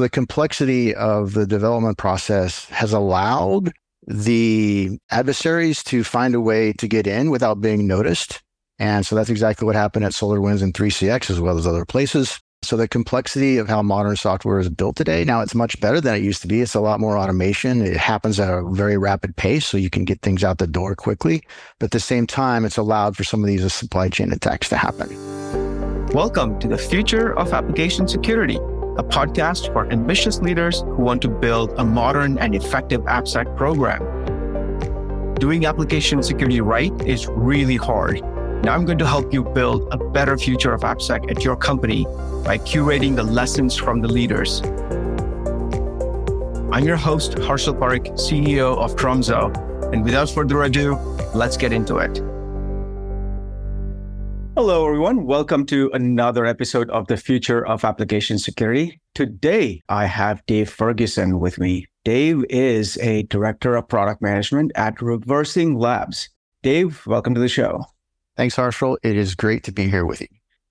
the complexity of the development process has allowed the adversaries to find a way to get in without being noticed. And so that's exactly what happened at SolarWinds and 3CX, as well as other places. So the complexity of how modern software is built today, now it's much better than it used to be. It's a lot more automation. It happens at a very rapid pace, so you can get things out the door quickly. But at the same time, it's allowed for some of these supply chain attacks to happen. Welcome to the Future of Application Security, a podcast for ambitious leaders who want to build a modern and effective AppSec program. Doing application security right is really hard. Now I'm going to help you build a better future of AppSec at your company by curating the lessons from the leaders. I'm your host, Harshal Parikh, CEO of Tromzo. And without further ado, let's get into it. Hello, everyone. Welcome to another episode of the Future of Application Security. Today, I have Dave Ferguson with me. Dave is a director of product management at Reversing Labs. Dave, welcome to the show. Thanks, Harshal. It is great to be here with you.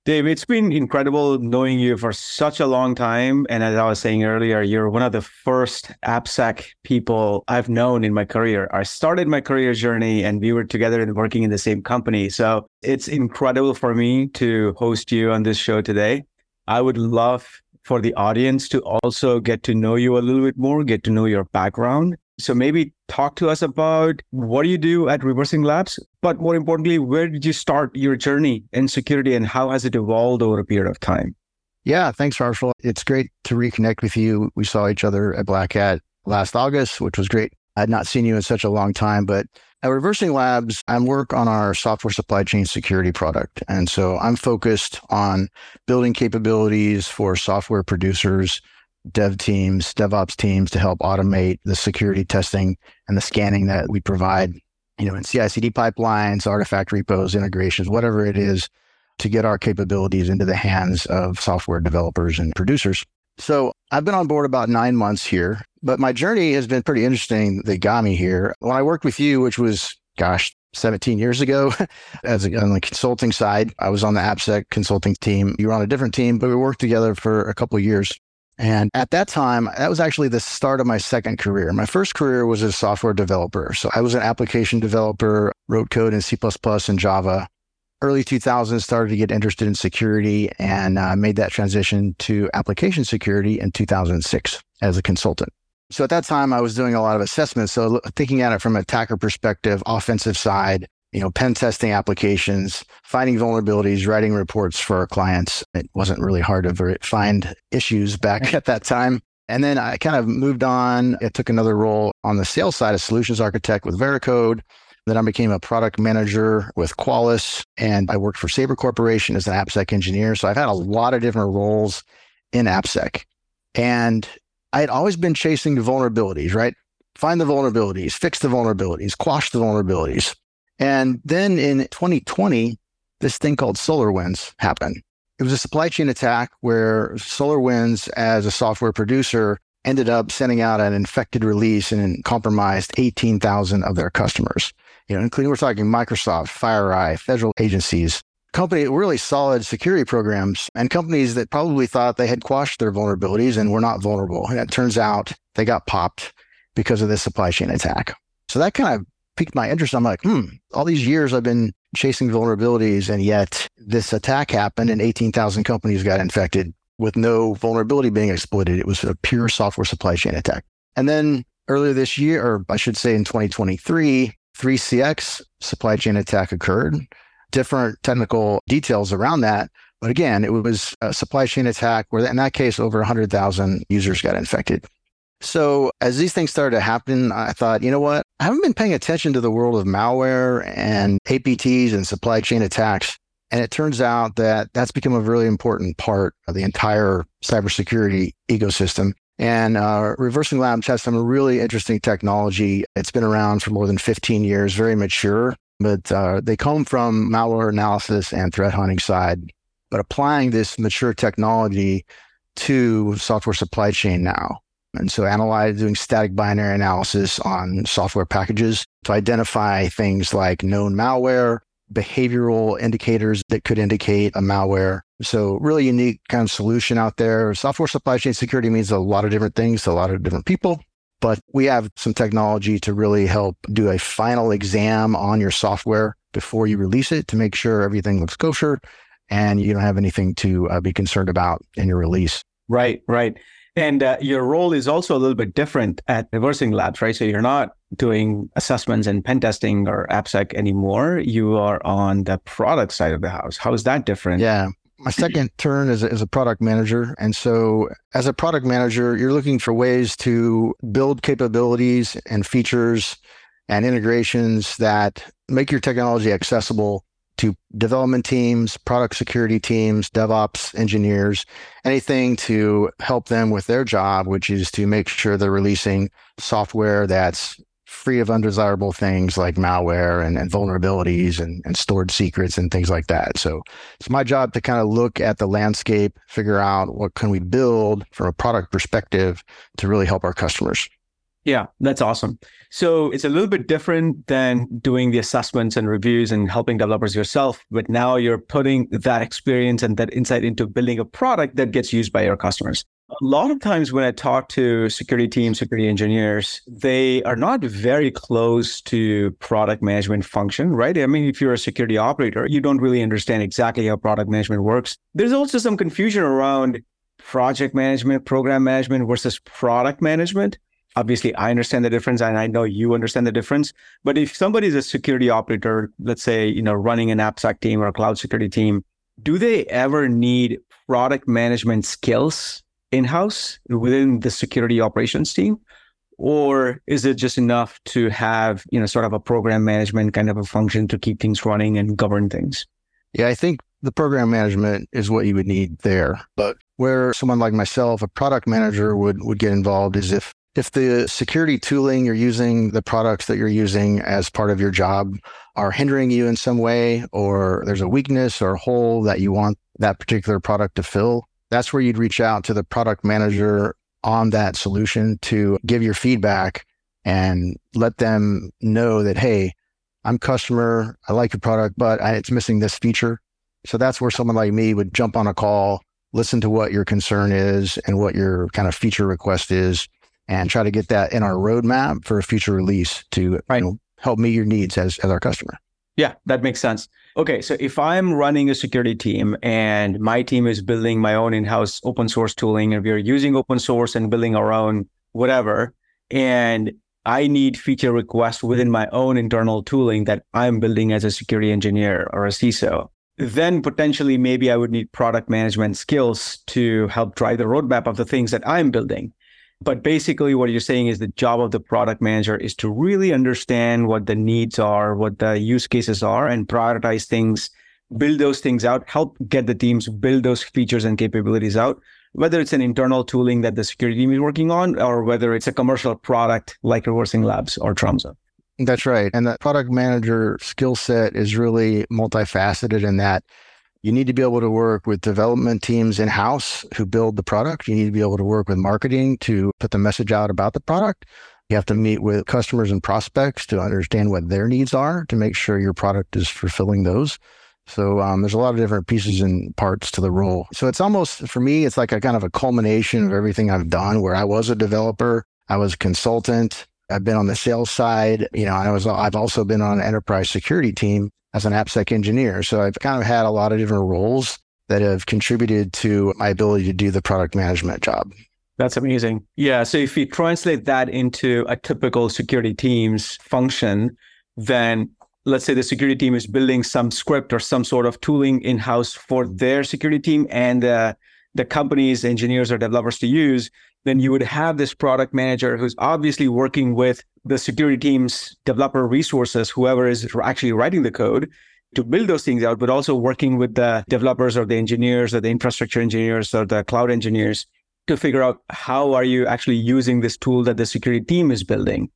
Dave, it's been incredible knowing you for such a long time. And as I was saying earlier, you're one of the first AppSec people I've known in my career. I started my career journey and we were together and working in the same company. So it's incredible for me to host you on this show today. I would love for the audience to also get to know you a little bit more, get to know your background. So maybe talk to us about what do you do at Reversing Labs, but more importantly, where did you start your journey in security and how has it evolved over a period of time? Yeah, thanks, Harshal. It's great to reconnect with you. We saw each other at Black Hat last August, which was great. I had not seen you in such a long time, but at Reversing Labs, I work on our software supply chain security product. And so I'm focused on building capabilities for software producers, dev teams, DevOps teams to help automate the security testing and the scanning that we provide, in CI/CD pipelines, artifact repos, integrations, whatever it is, to get our capabilities into the hands of software developers and producers. So I've been on board about 9 months here, but my journey has been pretty interesting that got me here. When I worked with you, which was, 17 years ago, on the consulting side, I was on the AppSec consulting team. You were on a different team, but we worked together for a couple of years. And at that time, that was actually the start of my second career. My first career was as a software developer. So I was an application developer, wrote code in C++ and Java. Early 2000s, started to get interested in security and made that transition to application security in 2006 as a consultant. So at that time, I was doing a lot of assessments. So thinking at it from an attacker perspective, offensive side, pen testing applications, finding vulnerabilities, writing reports for our clients. It wasn't really hard to find issues back at that time. And then I kind of moved on. I took another role on the sales side as solutions architect with Veracode. Then I became a product manager with Qualys, and I worked for Sabre Corporation as an AppSec engineer. So I've had a lot of different roles in AppSec. And I had always been chasing vulnerabilities, right? Find the vulnerabilities, fix the vulnerabilities, quash the vulnerabilities. And then in 2020, this thing called SolarWinds happened. It was a supply chain attack where SolarWinds, as a software producer, ended up sending out an infected release and compromised 18,000 of their customers, including, we're talking Microsoft, FireEye, federal agencies, really solid security programs, and companies that probably thought they had quashed their vulnerabilities and were not vulnerable. And it turns out they got popped because of this supply chain attack. So that kind of piqued my interest. I'm like, all these years I've been chasing vulnerabilities, and yet this attack happened and 18,000 companies got infected with no vulnerability being exploited. It was a pure software supply chain attack. And then earlier this year, or I should say in 2023, 3CX supply chain attack occurred. Different technical details around that. But again, it was a supply chain attack where in that case, over 100,000 users got infected. So as these things started to happen, I thought, I haven't been paying attention to the world of malware and APTs and supply chain attacks. And it turns out that that's become a really important part of the entire cybersecurity ecosystem. And Reversing Labs has some really interesting technology. It's been around for more than 15 years, very mature, but they come from malware analysis and threat hunting side. But applying this mature technology to software supply chain now. And so doing static binary analysis on software packages to identify things like known malware, behavioral indicators that could indicate a malware. So really unique kind of solution out there. Software supply chain security means a lot of different things to a lot of different people, but we have some technology to really help do a final exam on your software before you release it to make sure everything looks kosher and you don't have anything to be concerned about in your release. Right, right. And your role is also a little bit different at Reversing Labs, right? So you're not doing assessments and pen testing or AppSec anymore. You are on the product side of the house. How is that different? Yeah. My second turn is as a product manager. And so as a product manager, you're looking for ways to build capabilities and features and integrations that make your technology accessible to development teams, product security teams, DevOps engineers, anything to help them with their job, which is to make sure they're releasing software that's free of undesirable things like malware and vulnerabilities and stored secrets and things like that. So it's my job to kind of look at the landscape, figure out what can we build from a product perspective to really help our customers. Yeah, that's awesome. So it's a little bit different than doing the assessments and reviews and helping developers yourself, but now you're putting that experience and that insight into building a product that gets used by your customers. A lot of times when I talk to security teams, security engineers, they are not very close to product management function, right? I mean, if you're a security operator, you don't really understand exactly how product management works. There's also some confusion around project management, program management versus product management. Obviously, I understand the difference and I know you understand the difference. But if somebody's a security operator, let's say, running an AppSec team or a cloud security team, do they ever need product management skills in-house within the security operations team? Or is it just enough to have, sort of a program management kind of a function to keep things running and govern things? Yeah, I think the program management is what you would need there. But where someone like myself, a product manager, would get involved is if the security tooling you're using, the products that you're using as part of your job are hindering you in some way, or there's a weakness or a hole that you want that particular product to fill, that's where you'd reach out to the product manager on that solution to give your feedback and let them know that, hey, I'm customer, I like your product, but it's missing this feature. So that's where someone like me would jump on a call, listen to what your concern is and what your kind of feature request is, and try to get that in our roadmap for a future release to help meet your needs as our customer. Yeah, that makes sense. Okay, so if I'm running a security team and my team is building my own in-house open source tooling, and we're using open source and building our own whatever, and I need feature requests within my own internal tooling that I'm building as a security engineer or a CISO, then potentially maybe I would need product management skills to help drive the roadmap of the things that I'm building. But basically what you're saying is the job of the product manager is to really understand what the needs are, what the use cases are, and prioritize things, build those things out, help get the teams build those features and capabilities out, whether it's an internal tooling that the security team is working on, or whether it's a commercial product like Reversing Labs or Tromzo. That's right. And the product manager skill set is really multifaceted in that you need to be able to work with development teams in-house who build the product. You need to be able to work with marketing to put the message out about the product. You have to meet with customers and prospects to understand what their needs are to make sure your product is fulfilling those. So there's a lot of different pieces and parts to the role. So it's almost, for me, it's like a kind of a culmination of everything I've done where I was a developer, I was a consultant, I've been on the sales side, I've also been on an enterprise security team as an AppSec engineer. So I've kind of had a lot of different roles that have contributed to my ability to do the product management job. That's amazing. Yeah. So if you translate that into a typical security team's function, then let's say the security team is building some script or some sort of tooling in-house for their security team and the company's engineers or developers to use, then you would have this product manager who's obviously working with the security team's developer resources, whoever is actually writing the code to build those things out, but also working with the developers or the engineers or the infrastructure engineers or the cloud engineers to figure out how are you actually using this tool that the security team is building.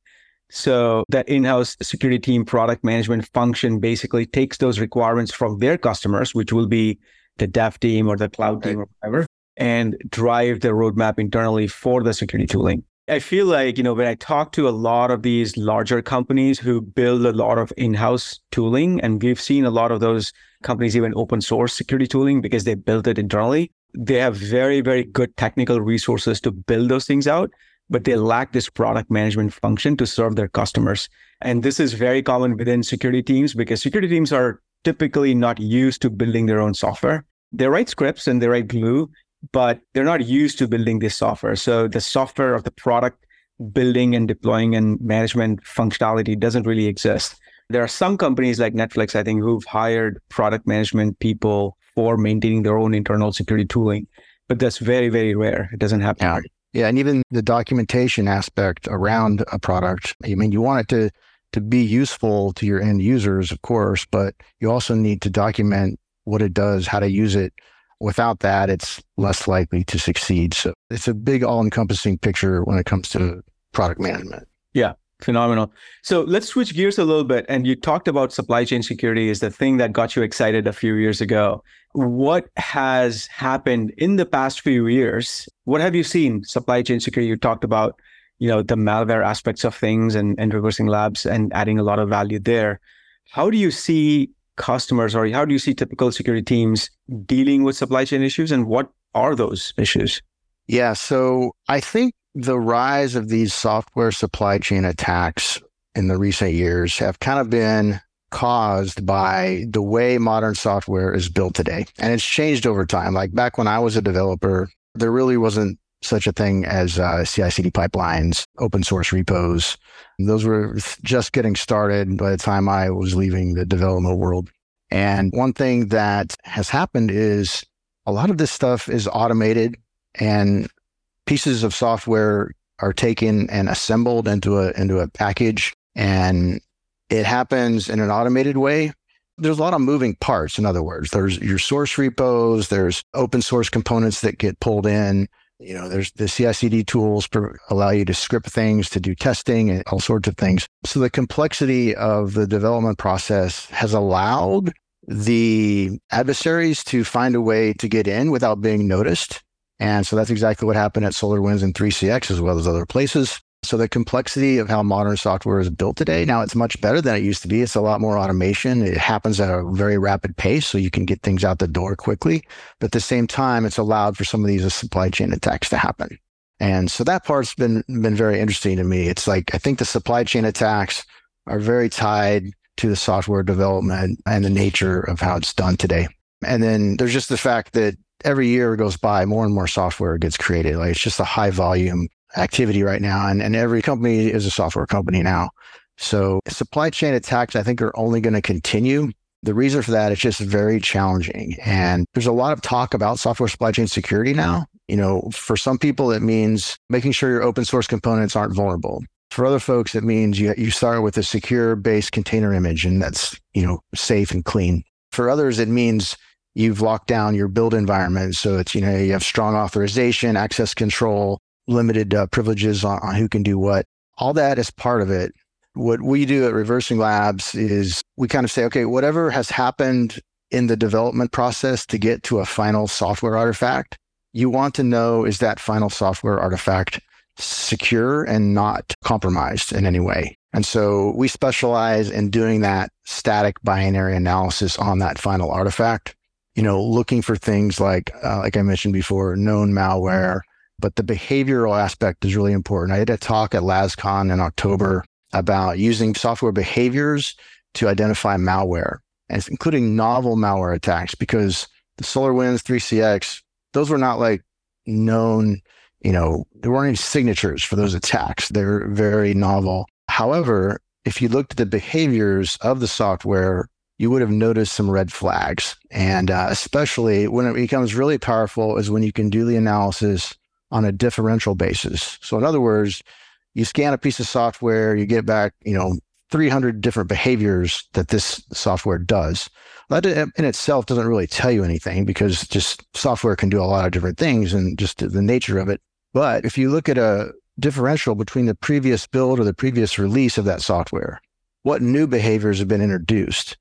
So that in-house security team product management function basically takes those requirements from their customers, which will be the dev team or the cloud team or whatever, and drive the roadmap internally for the security tooling. I feel like, when I talk to a lot of these larger companies who build a lot of in-house tooling, and we've seen a lot of those companies even open source security tooling because they built it internally, they have very, very good technical resources to build those things out, but they lack this product management function to serve their customers. And this is very common within security teams because security teams are typically not used to building their own software. They write scripts and they write glue, but they're not used to building this software. So the software of the product building and deploying and management functionality doesn't really exist. There are some companies like Netflix, I think, who've hired product management people for maintaining their own internal security tooling, but that's very, very rare. It doesn't happen. Yeah, and even the documentation aspect around a product, I mean, you want it to be useful to your end users, of course, but you also need to document what it does, how to use it. Without that, it's less likely to succeed. So it's a big all-encompassing picture when it comes to product management. Yeah, phenomenal. So let's switch gears a little bit. And you talked about supply chain security is the thing that got you excited a few years ago. What has happened in the past few years? What have you seen? Supply chain security, you talked about, the malware aspects of things and reversing labs and adding a lot of value there. How do you see customers, or how do you see typical security teams dealing with supply chain issues, and what are those issues? Yeah, so I think the rise of these software supply chain attacks in the recent years have kind of been caused by the way modern software is built today. And it's changed over time. Like back when I was a developer, there really wasn't such a thing as CI/CD pipelines, open source repos. Those were just getting started by the time I was leaving the development world. And one thing that has happened is a lot of this stuff is automated, and pieces of software are taken and assembled into a package, and it happens in an automated way. There's a lot of moving parts. In other words, there's your source repos, there's open source components that get pulled in. There's the CI/CD tools allow you to script things, to do testing and all sorts of things. So the complexity of the development process has allowed the adversaries to find a way to get in without being noticed. And so that's exactly what happened at SolarWinds and 3CX, as well as other places. So the complexity of how modern software is built today, now it's much better than it used to be. It's a lot more automation. It happens at a very rapid pace, so you can get things out the door quickly. But at the same time, it's allowed for some of these supply chain attacks to happen. And so that part's been very interesting to me. It's like, I think the supply chain attacks are very tied to the software development and the nature of how it's done today. And then there's just the fact that every year goes by, more and more software gets created. Like, it's just a high volume activity right now. And every company is a software company now. So supply chain attacks, I think, are only going to continue. The reason for that is just very challenging. And there's a lot of talk about software supply chain security now. For some people, it means making sure your open source components aren't vulnerable. For other folks, it means you start with a secure base container image, and that's, safe and clean. For others, it means you've locked down your build environment. So it's, you have strong authorization, access control, limited privileges on who can do what. All that is part of it. What we do at Reversing Labs is we kind of say, okay, whatever has happened in the development process to get to a final software artifact, you want to know, is that final software artifact secure and not compromised in any way? And so we specialize in doing that static binary analysis on that final artifact, looking for things like I mentioned before, known malware. But the behavioral aspect is really important. I did a talk at LASCON in October about using software behaviors to identify malware, and it's including novel malware attacks, because the SolarWinds, 3CX, those were not like known, there weren't any signatures for those attacks. They're very novel. However, if you looked at the behaviors of the software, you would have noticed some red flags. And especially when it becomes really powerful is when you can do the analysis on a differential basis. So in other words, you scan a piece of software, you get back, 300 different behaviors that this software does. That in itself doesn't really tell you anything, because just software can do a lot of different things and just the nature of it. But if you look at a differential between the previous build or the previous release of that software, what new behaviors have been introduced?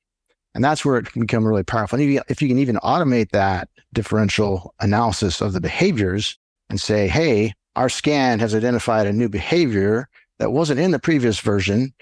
And that's where it can become really powerful. And if you can even automate that differential analysis of the behaviors, and say, hey, our scan has identified a new behavior that wasn't in the previous version.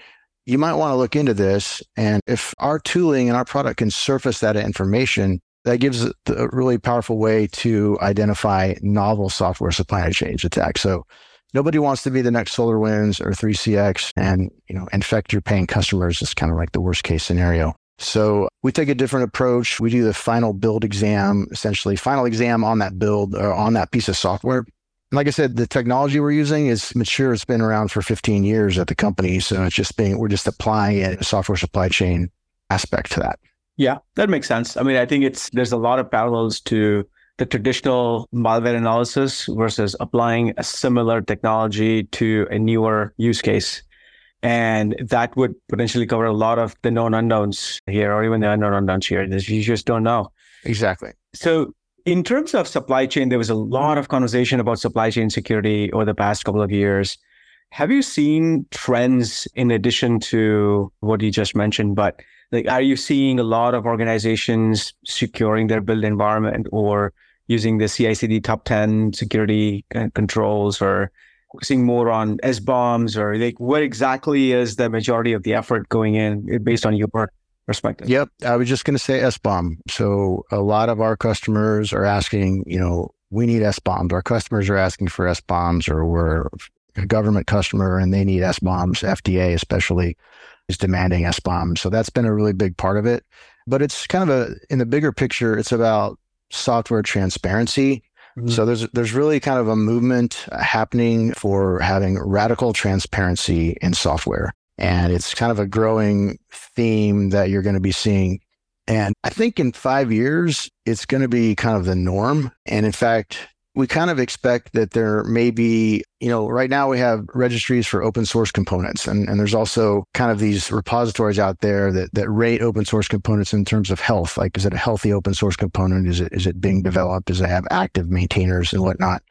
You might want to look into this. And if our tooling and our product can surface that information, that gives a really powerful way to identify novel software supply chain attacks. So nobody wants to be the next SolarWinds or 3CX and, infect your paying customers. It's kind of like the worst case scenario. So we take a different approach. We do the final build exam, essentially final exam on that build or on that piece of software. And like I said, the technology we're using is mature. It's been around for 15 years at the company. So it's just we're just applying a software supply chain aspect to that. Yeah, that makes sense. I mean, I think there's a lot of parallels to the traditional malware analysis versus applying a similar technology to a newer use case. And that would potentially cover a lot of the known unknowns here, or even the unknown unknowns here. You just don't know. Exactly. So in terms of supply chain, there was a lot of conversation about supply chain security over the past couple of years. Have you seen trends in addition to what you just mentioned? But are you seeing a lot of organizations securing their build environment or using the CI/CD top 10 security controls, or focusing more on SBOMs, or what exactly is the majority of the effort going in based on your perspective? Yep. I was just going to say SBOM. So a lot of our customers are asking, we need SBOMs. Our customers are asking for SBOMs, or we're a government customer and they need SBOMs. FDA especially is demanding SBOMs. So that's been a really big part of it. But it's kind of in the bigger picture, it's about software transparency. Mm-hmm. So there's really kind of a movement happening for having radical transparency in software. And it's kind of a growing theme that you're going to be seeing. And I think in 5 years, it's going to be kind of the norm. And in fact, we kind of expect that there may be, right now we have registries for open source components. And there's also kind of these repositories out there that rate open source components in terms of health. Like, is it a healthy open source component? Is it being developed? Does it have active maintainers and whatnot?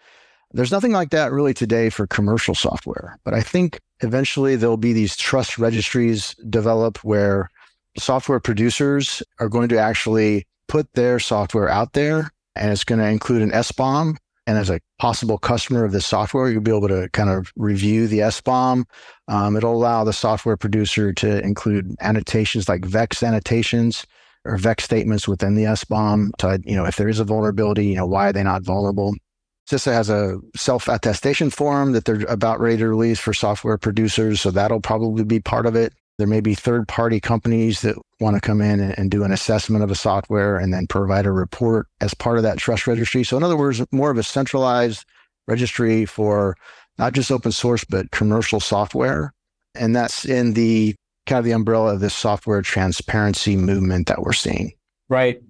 There's nothing like that really today for commercial software. But I think eventually there'll be these trust registries developed where software producers are going to actually put their software out there. And it's going to include an SBOM. And as a possible customer of this software, you'll be able to kind of review the SBOM. It'll allow the software producer to include annotations like VEX annotations or VEX statements within the SBOM to, if there is a vulnerability, why are they not vulnerable? CISA has a self-attestation form that they're about ready to release for software producers. So that'll probably be part of it. There may be third-party companies that want to come in and do an assessment of a software and then provide a report as part of that trust registry. So in other words, more of a centralized registry for not just open source, but commercial software. And that's in the kind of the umbrella of this software transparency movement that we're seeing. Right.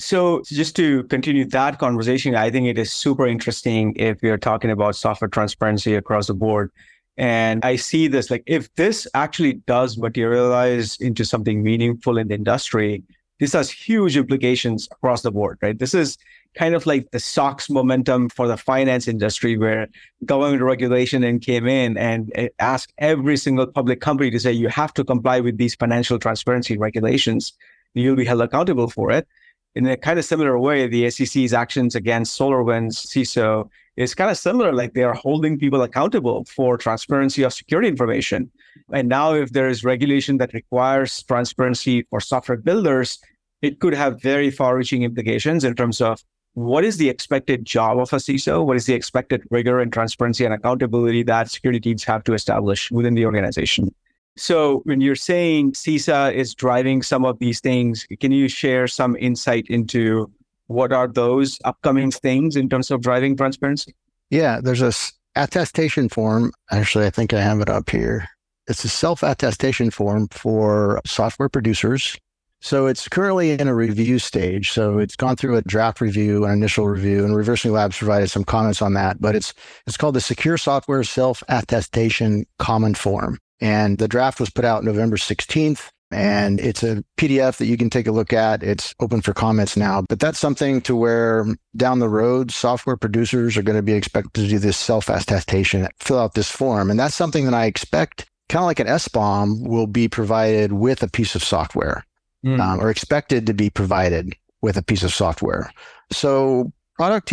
So just to continue that conversation, I think it is super interesting if you're talking about software transparency across the board. And I see this, if this actually does materialize into something meaningful in the industry, this has huge implications across the board, right? This is kind of like the SOX momentum for the finance industry, where government regulation then came in and it asked every single public company to say, you have to comply with these financial transparency regulations. You'll be held accountable for it. In a kind of similar way, the SEC's actions against SolarWinds, CISA, is kind of similar. They are holding people accountable for transparency of security information. And now if there is regulation that requires transparency for software builders, it could have very far-reaching implications in terms of what is the expected job of a CISO? What is the expected rigor and transparency and accountability that security teams have to establish within the organization? So when you're saying CISA is driving some of these things, can you share some insight into what are those upcoming things in terms of driving transparency? Yeah, there's a attestation form. Actually, I think I have it up here. It's a self-attestation form for software producers. So it's currently in a review stage. So it's gone through a draft review, an initial review, and Reversing Labs provided some comments on that. But it's called the Secure Software Self-Attestation Common Form. And the draft was put out November 16th, and it's a PDF that you can take a look at. It's open for comments now, but that's something to where down the road, software producers are going to be expected to do this self-attestation, fill out this form. And that's something that I expect, kind of like an SBOM, will be provided with a piece of software or expected to be provided with a piece of software. So product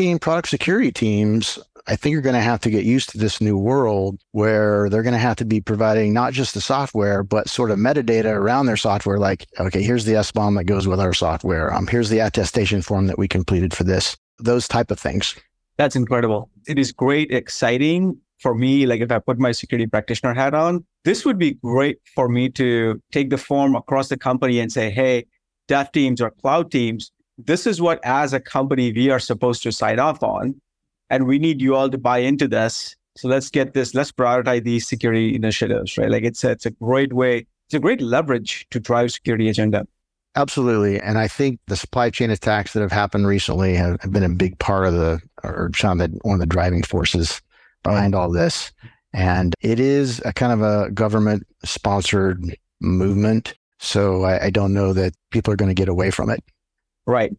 security teams I think you're going to have to get used to this new world where they're going to have to be providing not just the software, but sort of metadata around their software. Like, okay, here's the SBOM that goes with our software. Here's the attestation form that we completed for this, those type of things. That's incredible. It is great, exciting for me. Like if I put my security practitioner hat on, this would be great for me to take the form across the company and say, hey, dev teams or cloud teams, this is what as a company we are supposed to sign off on. And we need you all to buy into this. So let's get this, let's prioritize these security initiatives, right? Like it's a great way, it's a great leverage to drive security agenda. Absolutely. And I think the supply chain attacks that have happened recently have been a big part of one of the driving forces behind all this. And it is a kind of a government sponsored movement. So I don't know that people are going to get away from it. Right.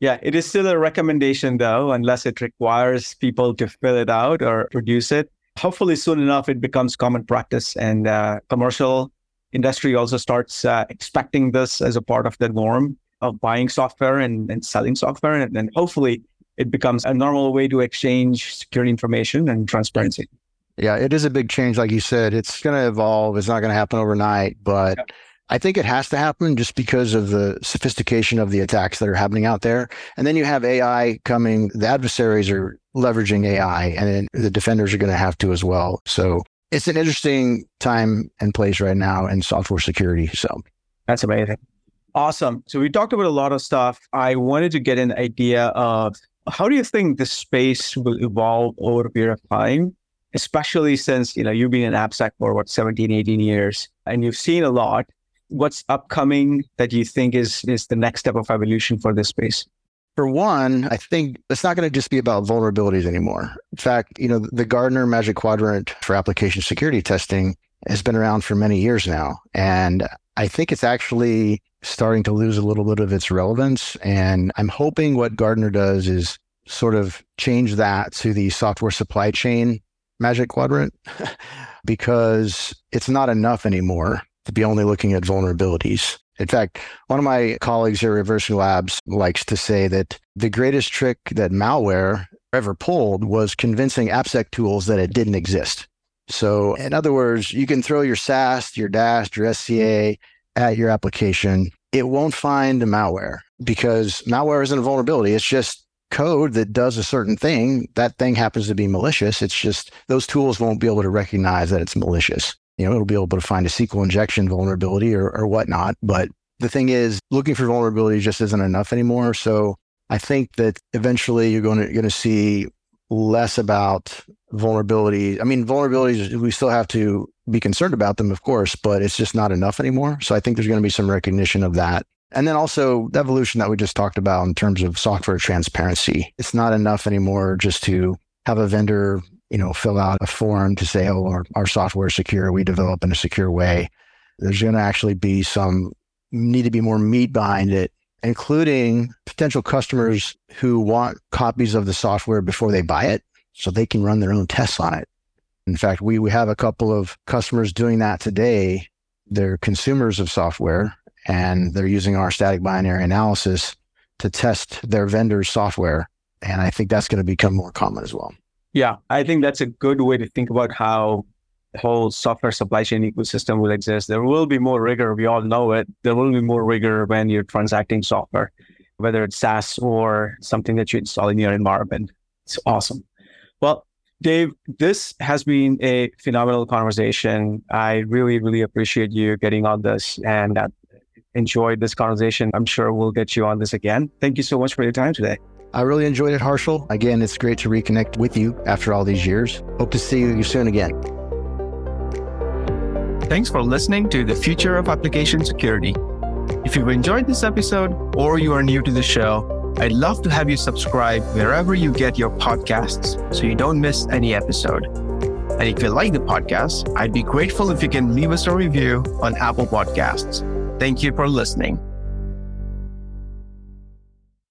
Yeah, it is still a recommendation though, unless it requires people to fill it out or produce it. Hopefully soon enough, it becomes common practice and commercial industry also starts expecting this as a part of the norm of buying software and selling software. And then hopefully it becomes a normal way to exchange security information and transparency. Yeah, it is a big change. Like you said, it's going to evolve. It's not going to happen overnight, but yeah. I think it has to happen just because of the sophistication of the attacks that are happening out there. And then you have AI coming. The adversaries are leveraging AI and then the defenders are going to have to as well. So it's an interesting time and place right now in software security. So that's amazing. Awesome. So we talked about a lot of stuff. I wanted to get an idea of how do you think this space will evolve over a period of time, especially since, you've been in AppSec for 17, 18 years and you've seen a lot. What's upcoming that you think is the next step of evolution for this space? For one, I think it's not going to just be about vulnerabilities anymore. In fact, the Gartner Magic Quadrant for application security testing has been around for many years now. And I think it's actually starting to lose a little bit of its relevance. And I'm hoping what Gartner does is sort of change that to the software supply chain Magic Quadrant because it's not enough anymore to be only looking at vulnerabilities. In fact, one of my colleagues here at Reversing Labs likes to say that the greatest trick that malware ever pulled was convincing AppSec tools that it didn't exist. So in other words, you can throw your SAST, your DAST, your SCA at your application. It won't find the malware because malware isn't a vulnerability. It's just code that does a certain thing. That thing happens to be malicious. It's just those tools won't be able to recognize that it's malicious. It'll be able to find a SQL injection vulnerability or whatnot. But the thing is, looking for vulnerability just isn't enough anymore. So I think that eventually you're going to see less about vulnerabilities. I mean, vulnerabilities, we still have to be concerned about them, of course, but it's just not enough anymore. So I think there's going to be some recognition of that. And then also the evolution that we just talked about in terms of software transparency. It's not enough anymore just to have a vendor fill out a form to say, oh, our software is secure. We develop in a secure way. There's going to actually be some need to be more meat behind it, including potential customers who want copies of the software before they buy it so they can run their own tests on it. In fact, we have a couple of customers doing that today. They're consumers of software and they're using our static binary analysis to test their vendor's software. And I think that's going to become more common as well. Yeah, I think that's a good way to think about how the whole software supply chain ecosystem will exist. There will be more rigor. We all know it. There will be more rigor when you're transacting software, whether it's SaaS or something that you install in your environment. It's awesome. Well, Dave, this has been a phenomenal conversation. I really, really appreciate you getting on this and enjoyed this conversation. I'm sure we'll get you on this again. Thank you so much for your time today. I really enjoyed it, Harshal. Again, it's great to reconnect with you after all these years. Hope to see you soon again. Thanks for listening to The Future of Application Security. If you've enjoyed this episode or you are new to the show, I'd love to have you subscribe wherever you get your podcasts so you don't miss any episode. And if you like the podcast, I'd be grateful if you can leave us a review on Apple Podcasts. Thank you for listening.